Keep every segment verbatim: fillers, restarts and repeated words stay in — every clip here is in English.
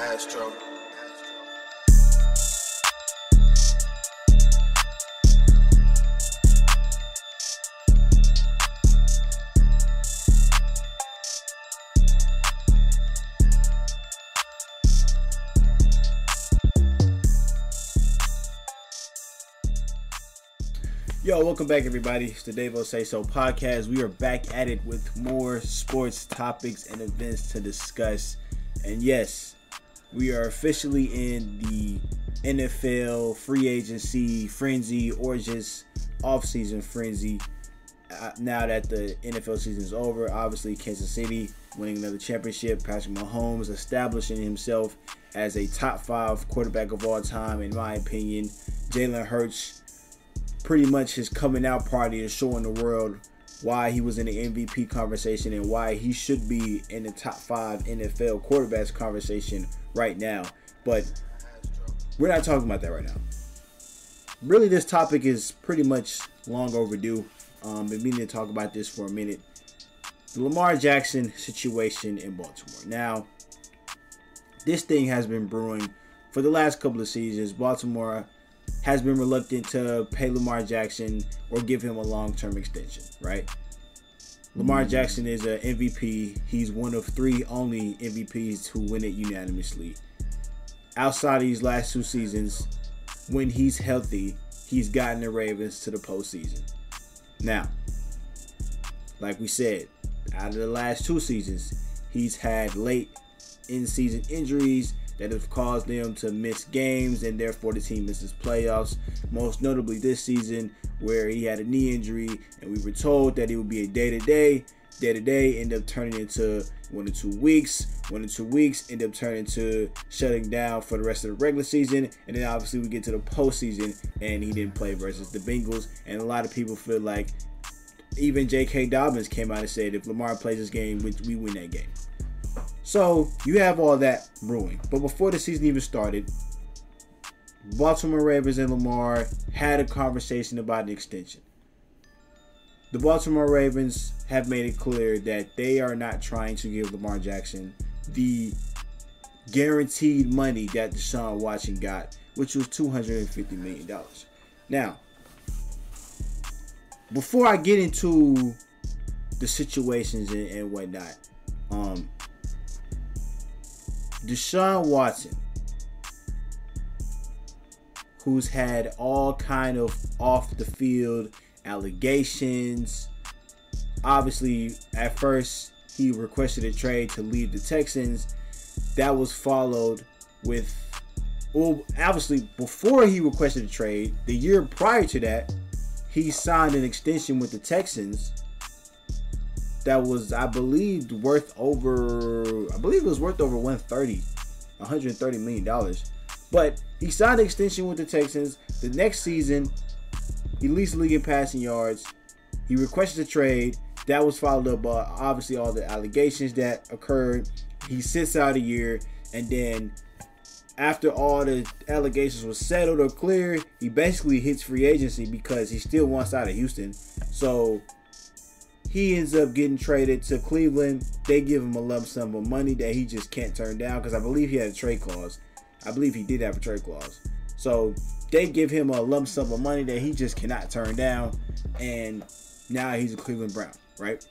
Astro. Yo, welcome back, everybody. It's the Devo Say So podcast. We are back at it with more sports topics and events to discuss. And yes, we are officially in the N F L free agency frenzy or just off-season frenzy uh, now that the N F L season is over. Obviously, Kansas City winning another championship. Patrick Mahomes establishing himself as a top five quarterback of all time, in my opinion. Jalen Hurts, pretty much his coming out party is showing the world why he was in the M V P conversation and why he should be in the top five N F L quarterbacks conversation right now. But we're not talking about that right now. Really, this topic is pretty much long overdue. Um, been meaning to talk about this for a minute. The Lamar Jackson situation in Baltimore. Now, this thing has been brewing for the last couple of seasons. Baltimore has been reluctant to pay Lamar Jackson or give him a long-term extension, right? Lamar Jackson is an M V P. He's one of three only M V Ps who win it unanimously. Outside of these last two seasons, when he's healthy, he's gotten the Ravens to the postseason. Now, like we said, out of the last two seasons, he's had late in-season injuries that have caused them to miss games, and therefore the team misses playoffs, most notably this season where he had a knee injury and we were told that it would be a day-to-day, day-to-day end up turning into one to two weeks, one to two weeks end up turning to shutting down for the rest of the regular season, and then obviously we get to the postseason and he didn't play versus the Bengals, and a lot of people feel like even J K. Dobbins came out and said if Lamar plays this game, we win that game. So, you have all that brewing. But before the season even started, Baltimore Ravens and Lamar had a conversation about an extension. The Baltimore Ravens have made it clear that they are not trying to give Lamar Jackson the guaranteed money that Deshaun Watson got, which was two hundred fifty million dollars. Now, before I get into the situations and, and whatnot, um... Deshaun Watson, who's had all kind of off-the-field allegations. Obviously, at first, he requested a trade to leave the Texans. That was followed with, well, obviously, before he requested a trade, the year prior to that, he signed an extension with the Texans that was, I believe, worth over, I believe it was worth over one hundred thirty million dollars. But he signed an extension with the Texans. The next season, he leads the league in passing yards. He requested a trade. That was followed up by, obviously, all the allegations that occurred. He sits out a year. And then, after all the allegations were settled or cleared, he basically hits free agency because he still wants out of Houston. So he ends up getting traded to Cleveland. They give him a lump sum of money that he just can't turn down because I believe he had a trade clause. I believe he did have a trade clause. So they give him a lump sum of money that he just cannot turn down. And now he's a Cleveland Brown, right?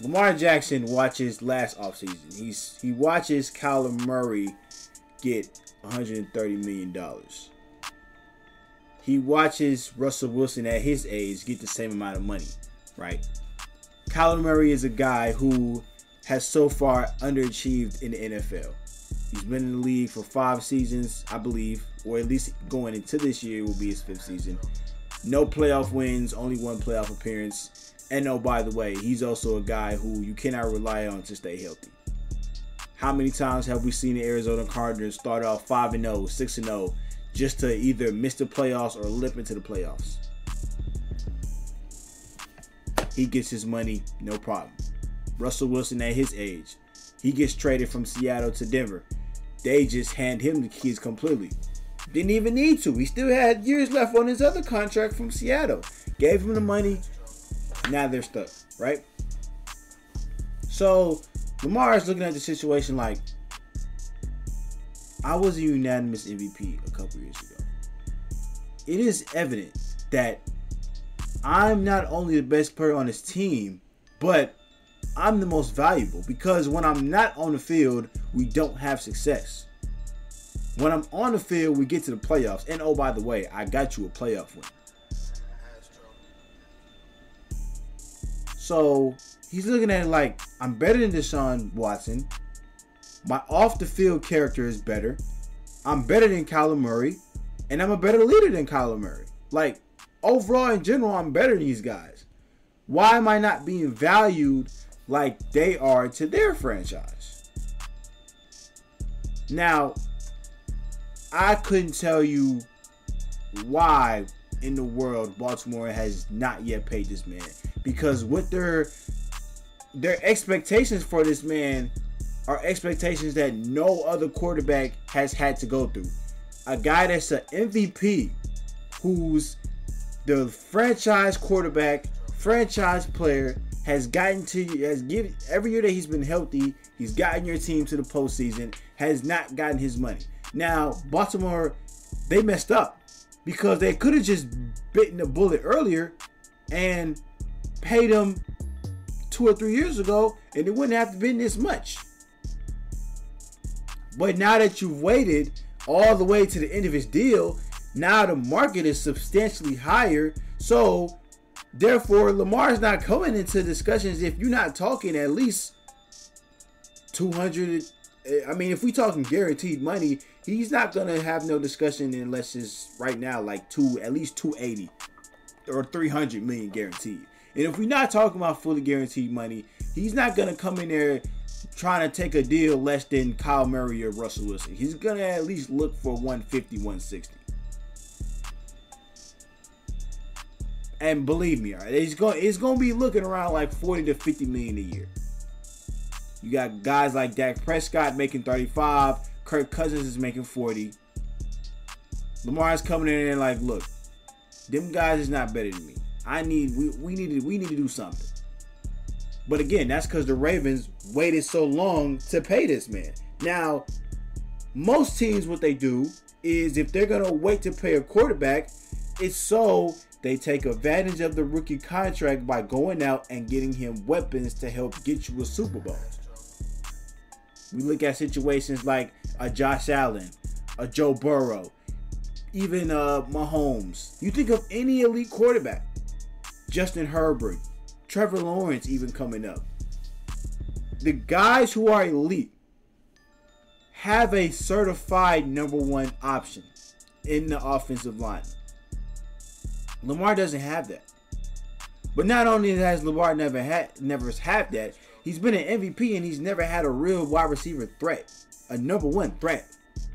Lamar Jackson watches last offseason. He's, he watches Kyler Murray get one hundred thirty million dollars. He watches Russell Wilson at his age get the same amount of money, right? Kyler Murray is a guy who has so far underachieved in the N F L. He's been in the league for five seasons, I believe, or at least going into this year will be his fifth season. No playoff wins, only one playoff appearance. And oh, by the way, he's also a guy who you cannot rely on to stay healthy. How many times have we seen the Arizona Cardinals start off five and oh, six and oh, just to either miss the playoffs or lip into the playoffs? He gets his money, no problem. Russell Wilson at his age, he gets traded from Seattle to Denver. They just hand him the keys completely. Didn't even need to. He still had years left on his other contract from Seattle. Gave him the money. Now they're stuck, right? So Lamar is looking at the situation like, I was a unanimous M V P a couple years ago. It is evident that I'm not only the best player on this team, but I'm the most valuable, because when I'm not on the field, we don't have success. When I'm on the field, we get to the playoffs. And oh, by the way, I got you a playoff win. So he's looking at it like, I'm better than Deshaun Watson. My off-the-field character is better. I'm better than Kyler Murray. And I'm a better leader than Kyler Murray. Like, overall, in general, I'm better than these guys. Why am I not being valued like they are to their franchise? Now, I couldn't tell you why in the world Baltimore has not yet paid this man, because what their their expectations for this man are expectations that no other quarterback has had to go through. A guy that's an M V P, who's the franchise quarterback, franchise player, has gotten to you, has given every year that he's been healthy, he's gotten your team to the postseason, has not gotten his money. Now, Baltimore, they messed up, because they could have just bitten the bullet earlier and paid him two or three years ago, and it wouldn't have been this much. But now that you've waited all the way to the end of his deal, now the market is substantially higher. So, therefore, Lamar's not coming into discussions if you're not talking at least two hundred. I mean, if we talking guaranteed money, he's not gonna have no discussion unless it's right now like two, at least two eighty or three hundred million guaranteed. And if we're not talking about fully guaranteed money, he's not gonna come in there trying to take a deal less than Kyle Murray or Russell Wilson. He's gonna at least look for one fifty, one sixty. And believe me, all right, it's gonna it's gonna be looking around like forty to fifty million a year. You got guys like Dak Prescott making thirty-five. Kirk Cousins is making forty. Lamar is coming in and like, look, them guys is not better than me. I need, we, we need to, we need to do something. But again, that's because the Ravens waited so long to pay this man. Now, most teams, what they do is if they're gonna wait to pay a quarterback, it's so they take advantage of the rookie contract by going out and getting him weapons to help get you a Super Bowl. We look at situations like a Josh Allen, a Joe Burrow, even uh, Mahomes. You think of any elite quarterback, Justin Herbert, Trevor Lawrence even coming up. The guys who are elite have a certified number one option in the offensive line. Lamar doesn't have that. But not only has Lamar never had, never had that, he's been an M V P and he's never had a real wide receiver threat, a number one threat,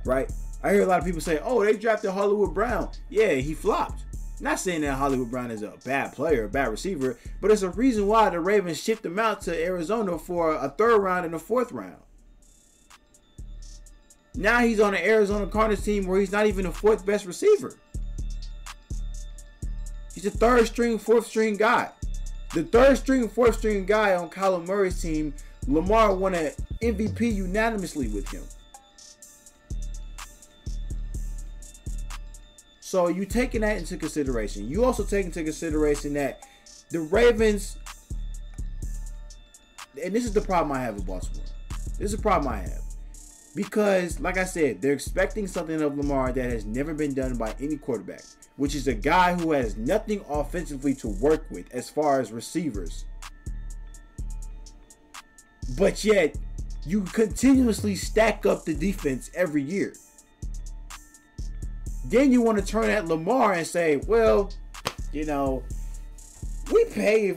right? I hear a lot of people say, oh, they drafted Hollywood Brown. Yeah, he flopped. Not saying that Hollywood Brown is a bad player, a bad receiver, but it's a reason why the Ravens shipped him out to Arizona for a third round and a fourth round. Now he's on the Arizona Cardinals team where he's not even the fourth best receiver. He's a third string, fourth string guy. The third string, fourth string guy on Kyler Murray's team, Lamar won an M V P unanimously with him. So you taking that into consideration. You also take into consideration that the Ravens, and this is the problem I have with Baltimore. This is the problem I have. Because, like I said, they're expecting something of Lamar that has never been done by any quarterback, which is a guy who has nothing offensively to work with as far as receivers. But yet, you continuously stack up the defense every year. Then you want to turn at Lamar and say, well, you know, we pay,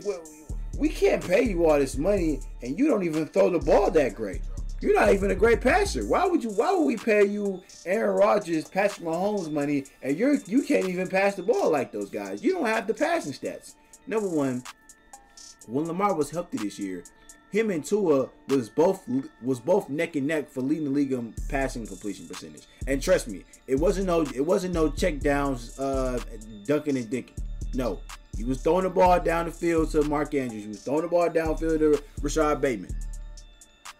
we can't pay you all this money, and you don't even throw the ball that great. You're not even a great passer. Why would you? Why would we pay you Aaron Rodgers, Patrick Mahomes money, and you're you can't even pass the ball like those guys? You don't have the passing stats. Number one, when Lamar was healthy this year, him and Tua was both was both neck and neck for leading the league in passing completion percentage. And trust me, it wasn't no it wasn't no check downs, uh, dunking and dinking. No, he was throwing the ball down the field to Mark Andrews. He was throwing the ball downfield to Rashad Bateman.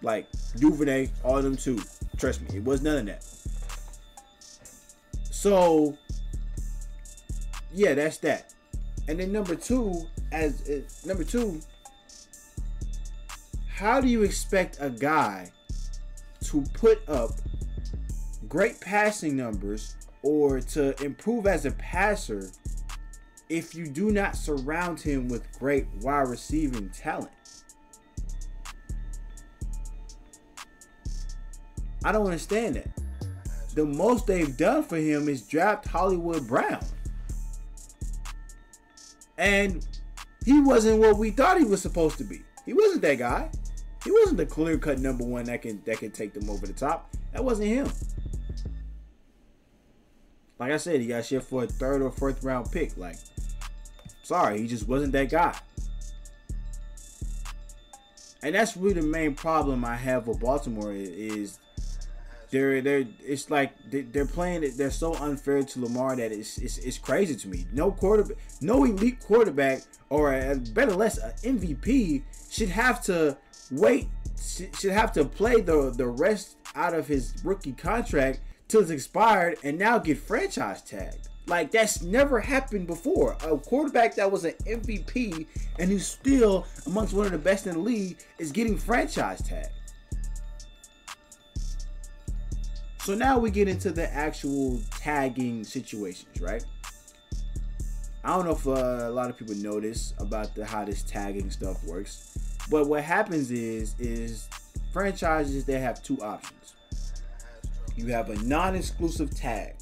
Like DuVernay, all them too. Trust me, it was none of that. So, yeah, that's that. And then number two, as uh, number two, how do you expect a guy to put up great passing numbers or to improve as a passer if you do not surround him with great wide receiving talent? I don't understand that. The most they've done for him is draft Hollywood Brown. And he wasn't what we thought he was supposed to be. He wasn't that guy. He wasn't the clear-cut number one that can that can take them over the top. That wasn't him. Like I said, he got shit for a third or fourth round pick. Like, sorry, he just wasn't that guy. And that's really the main problem I have with Baltimore is they're they're it's like they're playing it. They're so unfair to Lamar that it's it's it's crazy to me. No quarterback, no elite quarterback, or a, better less an M V P should have to wait. Should have to play the the rest out of his rookie contract till it's expired and now get franchise tagged. Like, that's never happened before. A quarterback that was an M V P and who's still amongst one of the best in the league is getting franchise tagged. So now we get into the actual tagging situations, right? I don't know if uh, a lot of people know this about the, how this tagging stuff works, but what happens is is franchises, they have two options. You have a non-exclusive tag.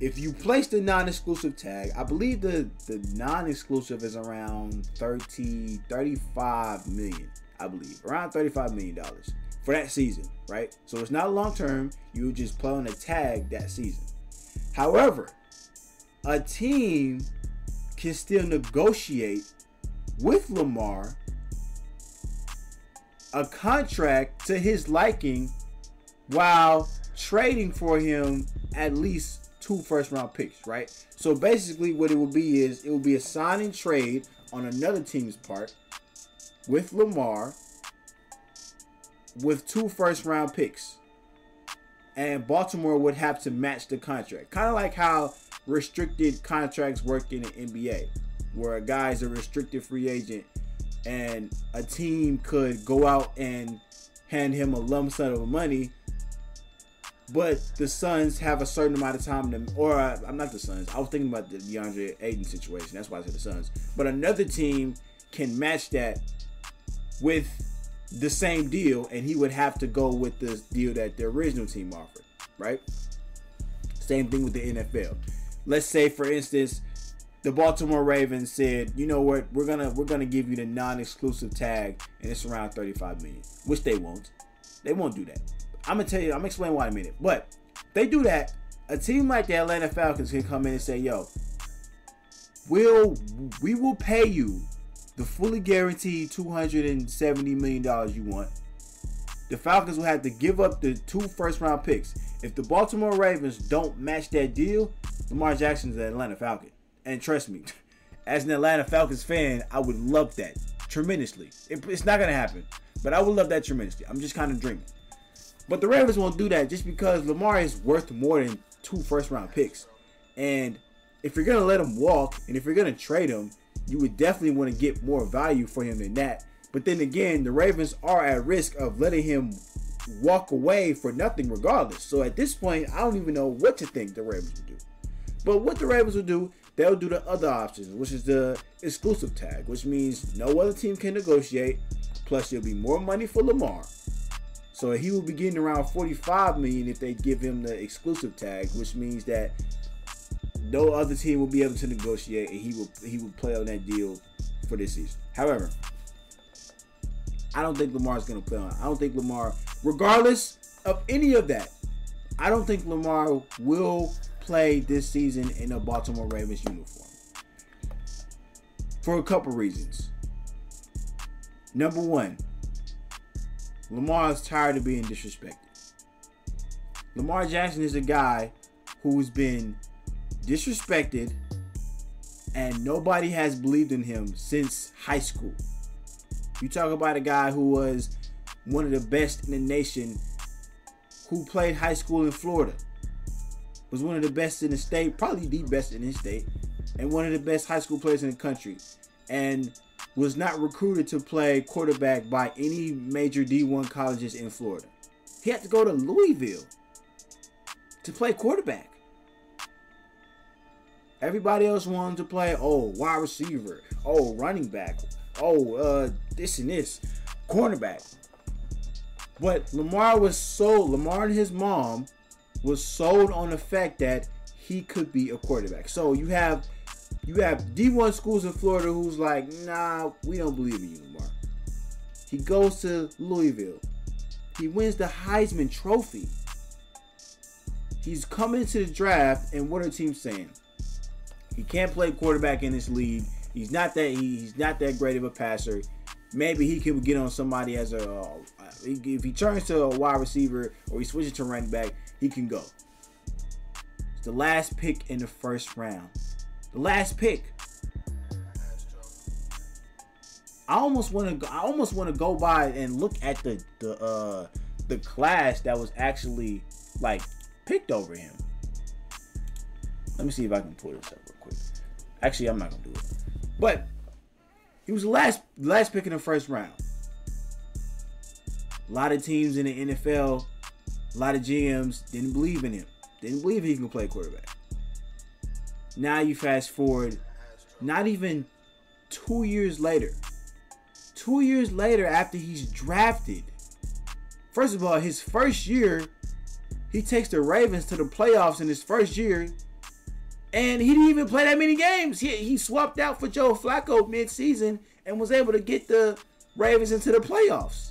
If you place the non-exclusive tag, I believe the, the non-exclusive is around thirty, thirty-five million, I believe. Around thirty-five million dollars for that season, right? So it's not long-term. You just play on a tag that season. However, a team can still negotiate with Lamar a contract to his liking while trading for him at least two first round picks, right? So basically what it will be is it will be a sign and trade on another team's part with Lamar with two first round picks. And Baltimore would have to match the contract. Kind of like how restricted contracts work in the N B A, where a guy is a restricted free agent and a team could go out and hand him a lump sum of money. But the Suns have a certain amount of time to, or uh, I'm not the Suns. I was thinking about the DeAndre Ayton situation. That's why I said the Suns. But another team can match that with the same deal, and he would have to go with the deal that the original team offered, right? Same thing with the N F L. Let's say, for instance, the Baltimore Ravens said, "You know what? We're gonna we're gonna give you the non-exclusive tag, and it's around thirty-five million," which they won't. They won't do that. I'm going to tell you, I'm going to explain why in a minute. But they do that. A team like the Atlanta Falcons can come in and say, yo, we'll, we will pay you the fully guaranteed two hundred seventy million dollars you want. The Falcons will have to give up the two first round picks. If the Baltimore Ravens don't match that deal, Lamar Jackson's an Atlanta Falcon. And trust me, as an Atlanta Falcons fan, I would love that tremendously. It, it's not going to happen, but I would love that tremendously. I'm just kind of dreaming. But the Ravens won't do that just because Lamar is worth more than two first-round picks. And if you're going to let him walk and if you're going to trade him, you would definitely want to get more value for him than that. But then again, the Ravens are at risk of letting him walk away for nothing regardless. So at this point, I don't even know what to think the Ravens would do. But what the Ravens will do, they'll do the other options, which is the exclusive tag, which means no other team can negotiate. Plus, there'll be more money for Lamar. So he will be getting around forty-five million dollars if they give him the exclusive tag, which means that no other team will be able to negotiate, and he will he will play on that deal for this season. However, I don't think Lamar is going to play on. I don't think Lamar, regardless of any of that, I don't think Lamar will play this season in a Baltimore Ravens uniform for a couple reasons. Number one, Lamar is tired of being disrespected. Lamar Jackson is a guy who's been disrespected and nobody has believed in him since high school. You talk about a guy who was one of the best in the nation, who played high school in Florida, was one of the best in the state, probably the best in his state, and one of the best high school players in the country, and was not recruited to play quarterback by any major D one colleges in Florida. He had to go to Louisville to play quarterback. Everybody else wanted to play, oh, wide receiver, oh, running back, oh, uh, this and this, cornerback. But Lamar was sold, Lamar and his mom was sold on the fact that he could be a quarterback. So you have you have D one schools in Florida who's like, nah, we don't believe in you, Lamar. He goes to Louisville. He wins the Heisman Trophy. He's coming to the draft, and what are teams saying? He can't play quarterback in this league. He's not that he, he's not that great of a passer. Maybe he could get on somebody as a uh, if he turns to a wide receiver or he switches to running back, he can go. It's the last pick in the first round. The last pick. I almost want to go. I almost want to go by and look at the the uh, the class that was actually like picked over him. Let me see if I can pull this up real quick. Actually, I'm not gonna do it. But he was the last last pick in the first round. A lot of teams in the N F L, a lot of G Ms didn't believe in him. Didn't believe he can play quarterback. Now you fast forward, not even two years later. Two years later after he's drafted. First of all, his first year, he takes the Ravens to the playoffs in his first year. And he didn't even play that many games. He, he swapped out for Joe Flacco mid-season and was able to get the Ravens into the playoffs.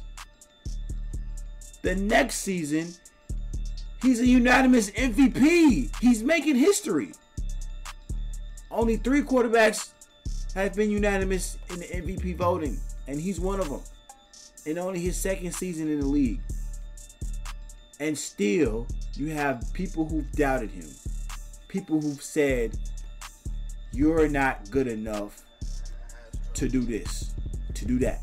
The next season, he's a unanimous M V P. He's making history. Only three quarterbacks have been unanimous in the M V P voting, and he's one of them. And only his second season in the league. And still, you have people who've doubted him. People who've said you're not good enough to do this, to do that.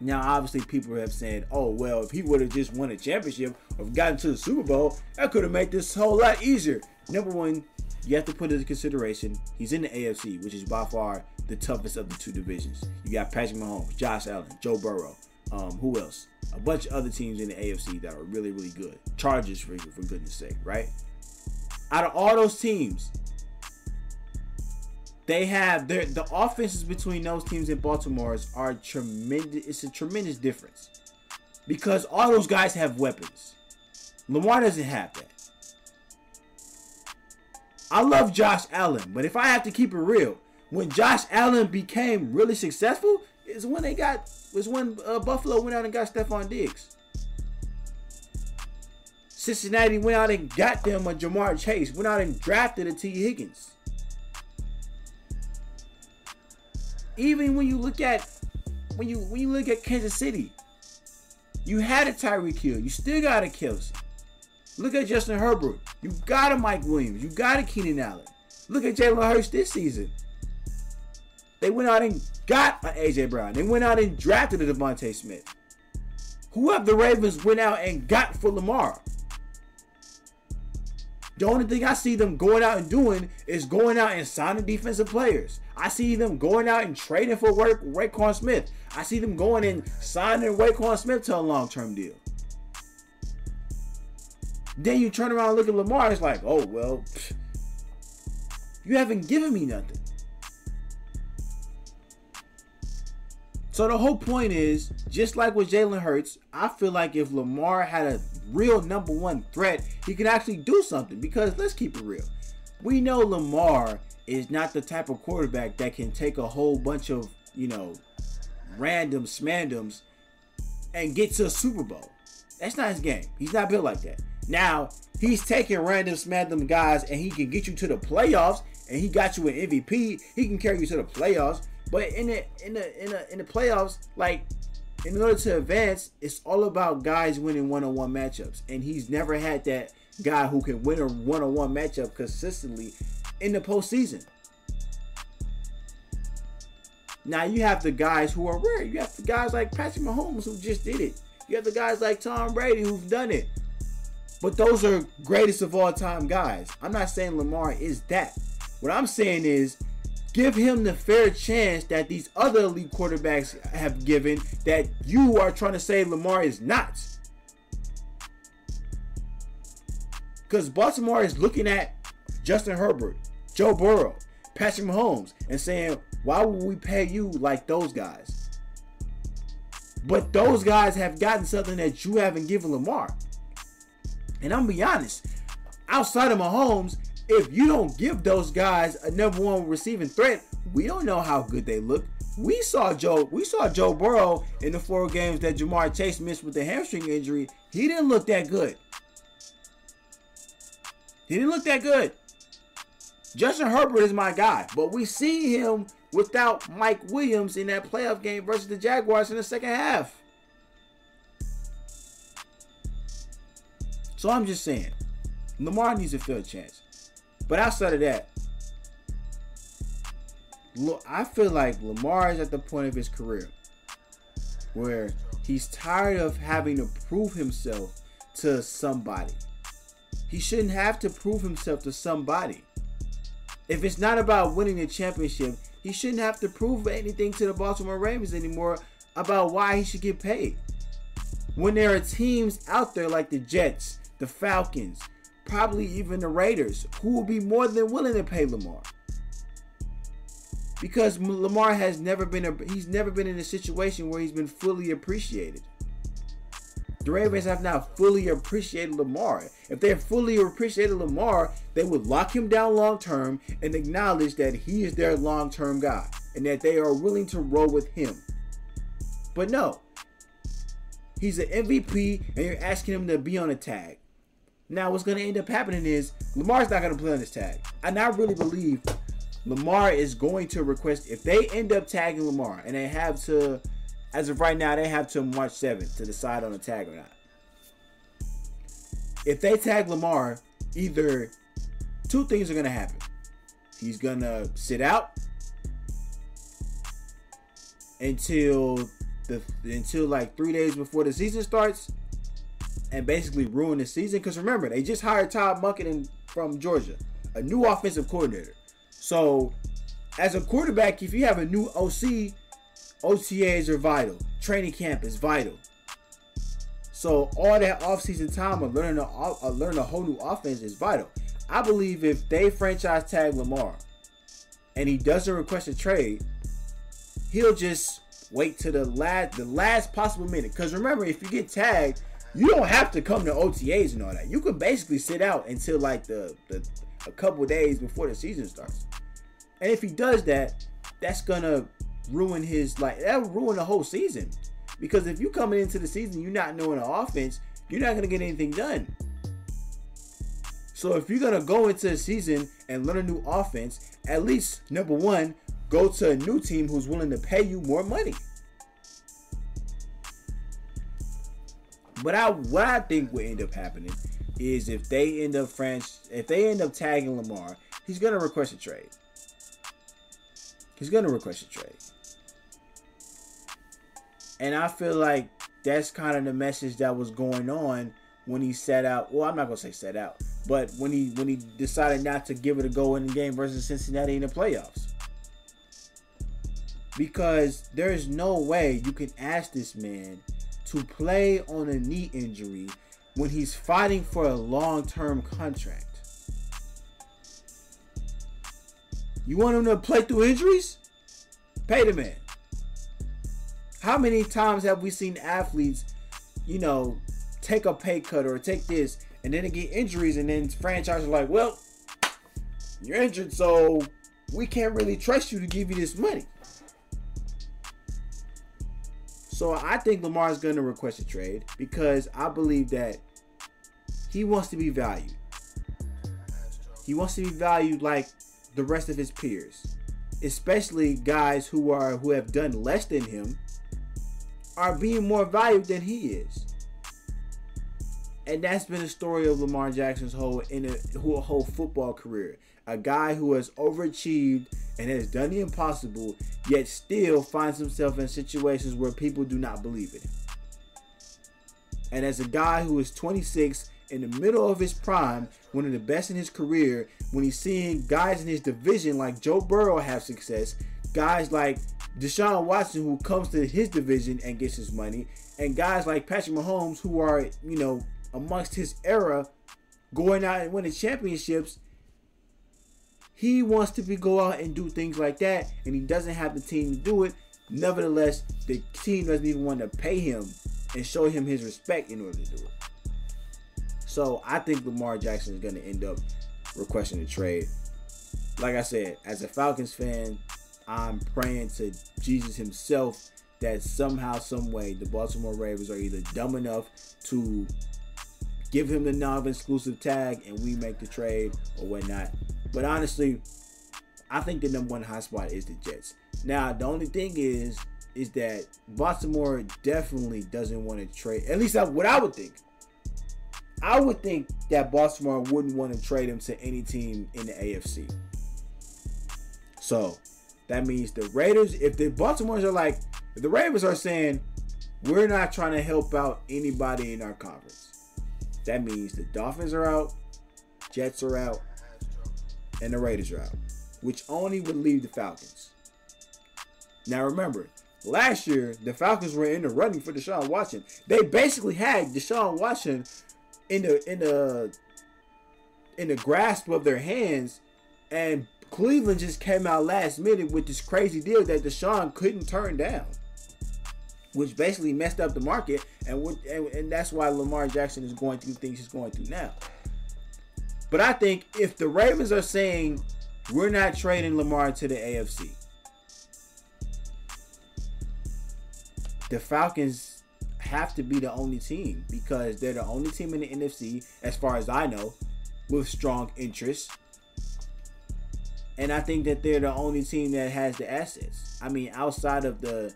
Now, obviously, people have said, "Oh, well, if he would have just won a championship or gotten to the Super Bowl, that could have made this whole lot easier." Number one, you have to put into consideration he's in the A F C, which is by far the toughest of the two divisions. You got Patrick Mahomes, Josh Allen, Joe Burrow. Um, who else? A bunch of other teams in the A F C that are really, really good. Chargers, for for goodness' sake, right? Out of all those teams, they have their the offenses between those teams in Baltimore are tremendous. It's a tremendous difference because all those guys have weapons. Lamar doesn't have that. I love Josh Allen, but if I have to keep it real, when Josh Allen became really successful is when they got was when uh, Buffalo went out and got Stephon Diggs. Cincinnati went out and got them a Jamar Chase. Went out and drafted a T. Higgins. Even when you look at when you when you look at Kansas City, you had a Tyreek Hill. You still got a Kelsey. Look at Justin Herbert. You got a Mike Williams. You got a Keenan Allen. Look at Jalen Hurts this season. They went out and got an A J Brown. They went out and drafted a Devontae Smith. Who have the Ravens went out and got for Lamar? The only thing I see them going out and doing is going out and signing defensive players. I see them going out and trading for Raekwon Smith. I see them going and signing Raekwon Smith to a long-term deal. Then you turn around and look at Lamar. It's like, oh, well, pff, you haven't given me nothing. So the whole point is, just like with Jalen Hurts, I feel like if Lamar had a real number one threat, he could actually do something. Because let's keep it real. We know Lamar is not the type of quarterback that can take a whole bunch of, you know, random smandoms and get to a Super Bowl. That's not his game. He's not built like that. Now, he's taking random smandom guys and he can get you to the playoffs and he got you an M V P. He can carry you to the playoffs. But in the in the in the in the playoffs, like, in order to advance, it's all about guys winning one-on-one matchups. And he's never had that guy who can win a one-on-one matchup consistently in the postseason. Now, you have the guys who are rare. You have the guys like Patrick Mahomes who just did it. You have the guys like Tom Brady who've done it. But those are greatest of all time guys. I'm not saying Lamar is that. What I'm saying is, give him the fair chance that these other elite quarterbacks have given that you are trying to say Lamar is not. Because Baltimore is looking at Justin Herbert, Joe Burrow, Patrick Mahomes, and saying, why would we pay you like those guys? But those guys have gotten something that you haven't given Lamar. And I'm going to be honest, outside of Mahomes, if you don't give those guys a number one receiving threat, we don't know how good they look. We saw Joe, we saw Joe Burrow in the four games that Jamar Chase missed with the hamstring injury. He didn't look that good. He didn't look that good. Justin Herbert is my guy, but we see him without Mike Williams in that playoff game versus the Jaguars in the second half. So I'm just saying, Lamar needs a fair chance. But outside of that, look, I feel like Lamar is at the point of his career where he's tired of having to prove himself to somebody. He shouldn't have to prove himself to somebody. If it's not about winning a championship, he shouldn't have to prove anything to the Baltimore Ravens anymore about why he should get paid. When there are teams out there like the Jets, the Falcons, probably even the Raiders, who will be more than willing to pay Lamar, because Lamar has never been a, he's never been in a situation where he's been fully appreciated. The Ravens have not fully appreciated Lamar. If they fully appreciated Lamar, they would lock him down long term and acknowledge that he is their long term guy and that they are willing to roll with him. But no, he's an M V P and you're asking him to be on a tag. Now, what's going to end up happening is Lamar's not going to play on this tag. And I really believe Lamar is going to request, if they end up tagging Lamar, and they have to, as of right now, they have to March seventh to decide on a tag or not. If they tag Lamar, either two things are going to happen. He's going to sit out until the until like three days before the season starts, and basically ruin the season. Because remember, they just hired Todd Monken from Georgia, a new offensive coordinator. So as a quarterback, if you have a new O C, O T As are vital. Training camp is vital. So all that offseason time of learning a, of learning a whole new offense is vital. I believe if they franchise tag Lamar and he doesn't request a trade, he'll just wait to the last, the last possible minute. Because remember, if you get tagged, you don't have to come to O T As and all that. You could basically sit out until like the, the a couple days before the season starts. And if he does that, that's gonna ruin his like that'll ruin the whole season. Because if you coming into the season, you're not knowing the offense, you're not gonna get anything done. So if you're gonna go into the season and learn a new offense, at least number one, go to a new team who's willing to pay you more money. But I, what I think would end up happening is if they end up French, if they end up tagging Lamar, he's gonna request a trade. He's gonna request a trade, and I feel like that's kind of the message that was going on when he set out. Well, I'm not gonna say set out, but when he when he decided not to give it a go in the game versus Cincinnati in the playoffs, because there is no way you can ask this man to play on a knee injury when he's fighting for a long-term contract. You want him to play through injuries? Pay the man. How many times have we seen athletes, you know, take a pay cut or take this and then they get injuries, and then franchises are like, well, you're injured, so we can't really trust you to give you this money. So I think Lamar is going to request a trade because I believe that he wants to be valued. He wants to be valued like the rest of his peers, especially guys who are who have done less than him are being more valued than he is. And that's been the story of Lamar Jackson's whole in a, whole football career. A guy who has overachieved and has done the impossible, yet still finds himself in situations where people do not believe in him. And as a guy who is twenty-six in the middle of his prime, one of the best in his career, when he's seeing guys in his division like Joe Burrow have success, guys like Deshaun Watson who comes to his division and gets his money, and guys like Patrick Mahomes who are, you know, amongst his era going out and winning championships, he wants to be go out and do things like that, and he doesn't have the team to do it. Nevertheless, the team doesn't even want to pay him and show him his respect in order to do it. So I think Lamar Jackson is going to end up requesting a trade. Like I said, as a Falcons fan, I'm praying to Jesus himself that somehow, some way, the Baltimore Ravens are either dumb enough to give him the non-exclusive tag and we make the trade or whatnot. But honestly, I think the number one hot spot is the Jets. Now, the only thing is, is that Baltimore definitely doesn't want to trade. At least that's what I would think. I would think that Baltimore wouldn't want to trade him to any team in the A F C. So that means the Raiders, if the Baltimores are like, if the Ravens are saying, we're not trying to help out anybody in our conference, that means the Dolphins are out, Jets are out, and the Raiders are out, which only would leave the Falcons. Now remember, last year, the Falcons were in the running for Deshaun Watson. They basically had Deshaun Watson in the in the, in the grasp of their hands, and Cleveland just came out last minute with this crazy deal that Deshaun couldn't turn down, which basically messed up the market, and, would, and, and that's why Lamar Jackson is going through things he's going through now. But I think if the Ravens are saying, we're not trading Lamar to the A F C, the Falcons have to be the only team, because they're the only team in the N F C, as far as I know, with strong interest. And I think that they're the only team that has the assets. I mean, outside of the...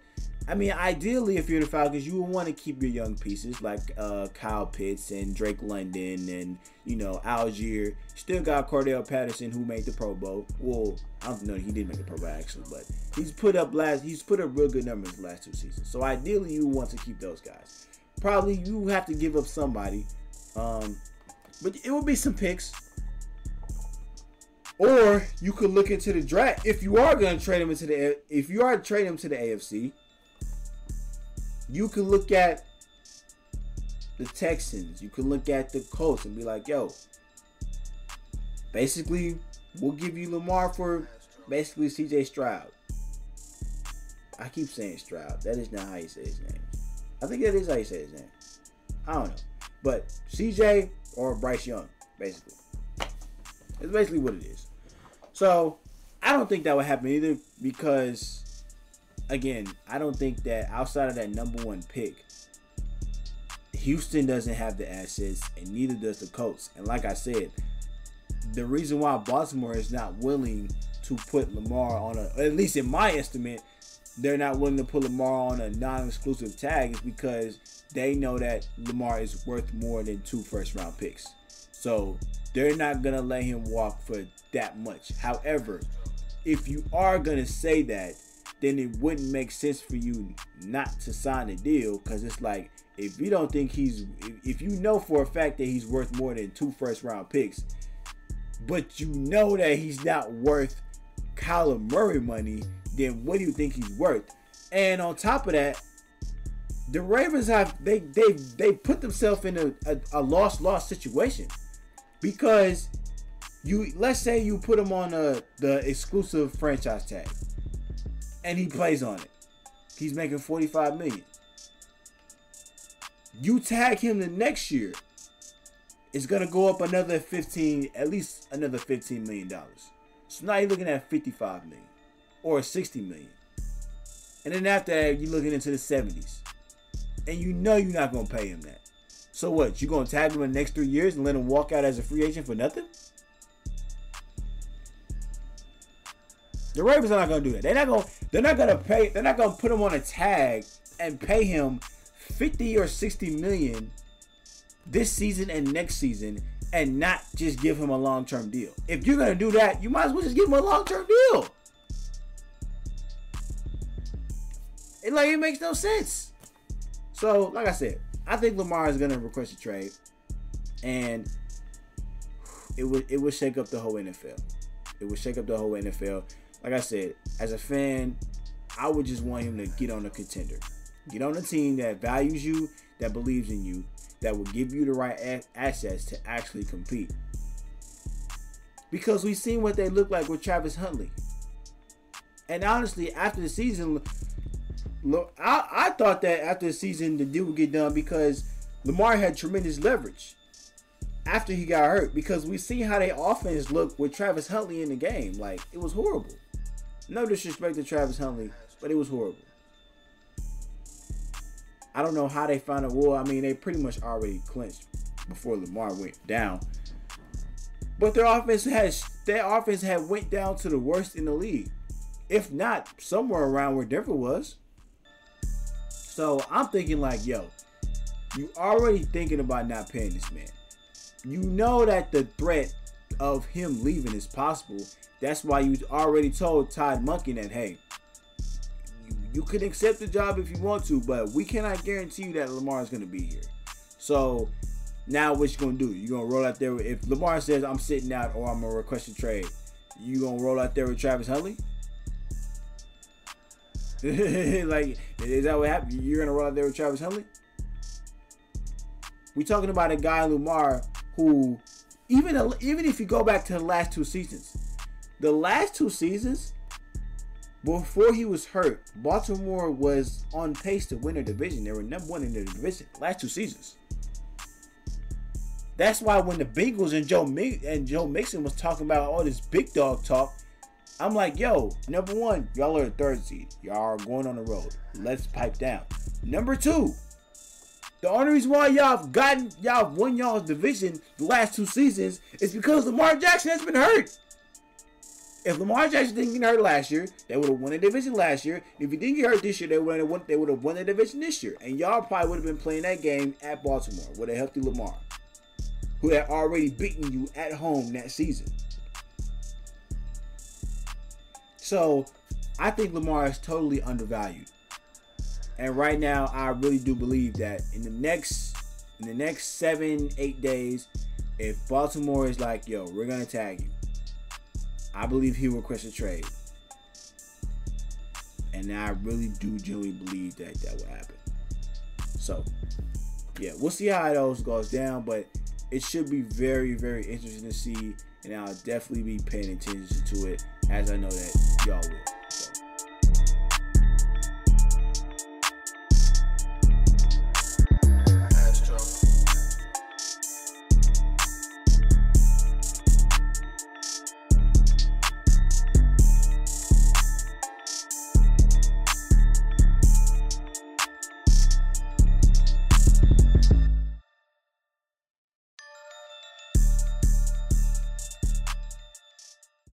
I mean, ideally, if you're the Falcons, you would want to keep your young pieces like uh, Kyle Pitts and Drake London and, you know, Algier. Still got Cordell Patterson, who made the Pro Bowl. Well, I don't know, he didn't make the Pro Bowl, actually, but he's put up last. He's put up real good numbers the last two seasons. So, ideally, you want to keep those guys. Probably, you have to give up somebody. Um, but it would be some picks. Or you could look into the draft. If you are going to trade him into the, if you are trading him to the A F C, you can look at the Texans. You can look at the Colts and be like, yo, basically, we'll give you Lamar for basically C J Stroud. I keep saying Stroud. That is not how you say his name. I think that is how you say his name. I don't know. But C J or Bryce Young, basically. It's basically what it is. So, I don't think that would happen either, because... again, I don't think that outside of that number one pick, Houston doesn't have the assets, and neither does the Colts. And like I said, the reason why Baltimore is not willing to put Lamar on a, at least in my estimate, they're not willing to put Lamar on a non-exclusive tag is because they know that Lamar is worth more than two first-round picks. So they're not going to let him walk for that much. However, if you are going to say that, then it wouldn't make sense for you not to sign a deal, because it's like, if you don't think he's, if you know for a fact that he's worth more than two first round picks, but you know that he's not worth Kyler Murray money, then what do you think he's worth? And on top of that, the Ravens have, they they they put themselves in a, a, a loss-loss situation, because you, let's say you put him on a, the exclusive franchise tag, and he plays on it. He's making forty-five million dollars. You tag him the next year, it's going to go up another fifteen, at least another fifteen million dollars. So now you're looking at fifty-five million dollars or sixty million dollars. And then after that, you're looking into the seventies. And you know you're not going to pay him that. So what? You're going to tag him in the next three years and let him walk out as a free agent for nothing? The Ravens are not going to do that. They're not going. They're not going to pay. They're not going to put him on a tag and pay him fifty or sixty million this season and next season, and not just give him a long-term deal. If you're going to do that, you might as well just give him a long-term deal. It like it makes no sense. So, like I said, I think Lamar is going to request a trade. and it would it would shake up the whole N F L. It would shake up the whole N F L. Like I said, as a fan, I would just want him to get on a contender. Get on a team that values you, that believes in you, that will give you the right a- assets to actually compete. Because we've seen what they look like with Travis Huntley. And honestly, after the season, look, I, I thought that after the season the deal would get done because Lamar had tremendous leverage after he got hurt, because we see how they offense looked with Travis Huntley in the game. Like, it was horrible. No disrespect to Travis Huntley, but it was horrible. I don't know how they found a wall. I mean, they pretty much already clinched before Lamar went down. But their offense has their offense had went down to the worst in the league. If not, somewhere around where Denver was. So I'm thinking like, yo, you already thinking about not paying this man. You know that the threat of him leaving is possible. That's why you already told Todd Monken that, hey, you, you can accept the job if you want to, but we cannot guarantee you that Lamar is going to be here. So now what you going to do? You going to roll out there with, if Lamar says I'm sitting out or I'm going to request a trade, you going to roll out there with Travis Huntley? Like, is that what happened? You're going to roll out there with Travis Huntley? We're talking about a guy, Lamar, who, even, even if you go back to the last two seasons, the last two seasons, before he was hurt, Baltimore was on pace to win their division. They were number one in their division last two seasons. That's why when the Bengals and Joe and Joe Mixon was talking about all this big dog talk, I'm like, yo, number one, y'all are a third seed. Y'all are going on the road. Let's pipe down. Number two, the only reason why y'all have gotten, y'all have won y'all's division the last two seasons is because Lamar Jackson has been hurt. If Lamar Jackson didn't get hurt last year, they would have won the division last year. If he didn't get hurt this year, they would have won, they would have won the division this year. And y'all probably would have been playing that game at Baltimore with a healthy Lamar, who had already beaten you at home that season. So, I think Lamar is totally undervalued. And right now, I really do believe that in the next in the next seven, eight days, if Baltimore is like, yo, we're going to tag you, I believe he will request a trade. And I really do genuinely believe that that will happen. So, yeah, we'll see how those goes down, but it should be very, very interesting to see, and I'll definitely be paying attention to it, as I know that y'all will. So.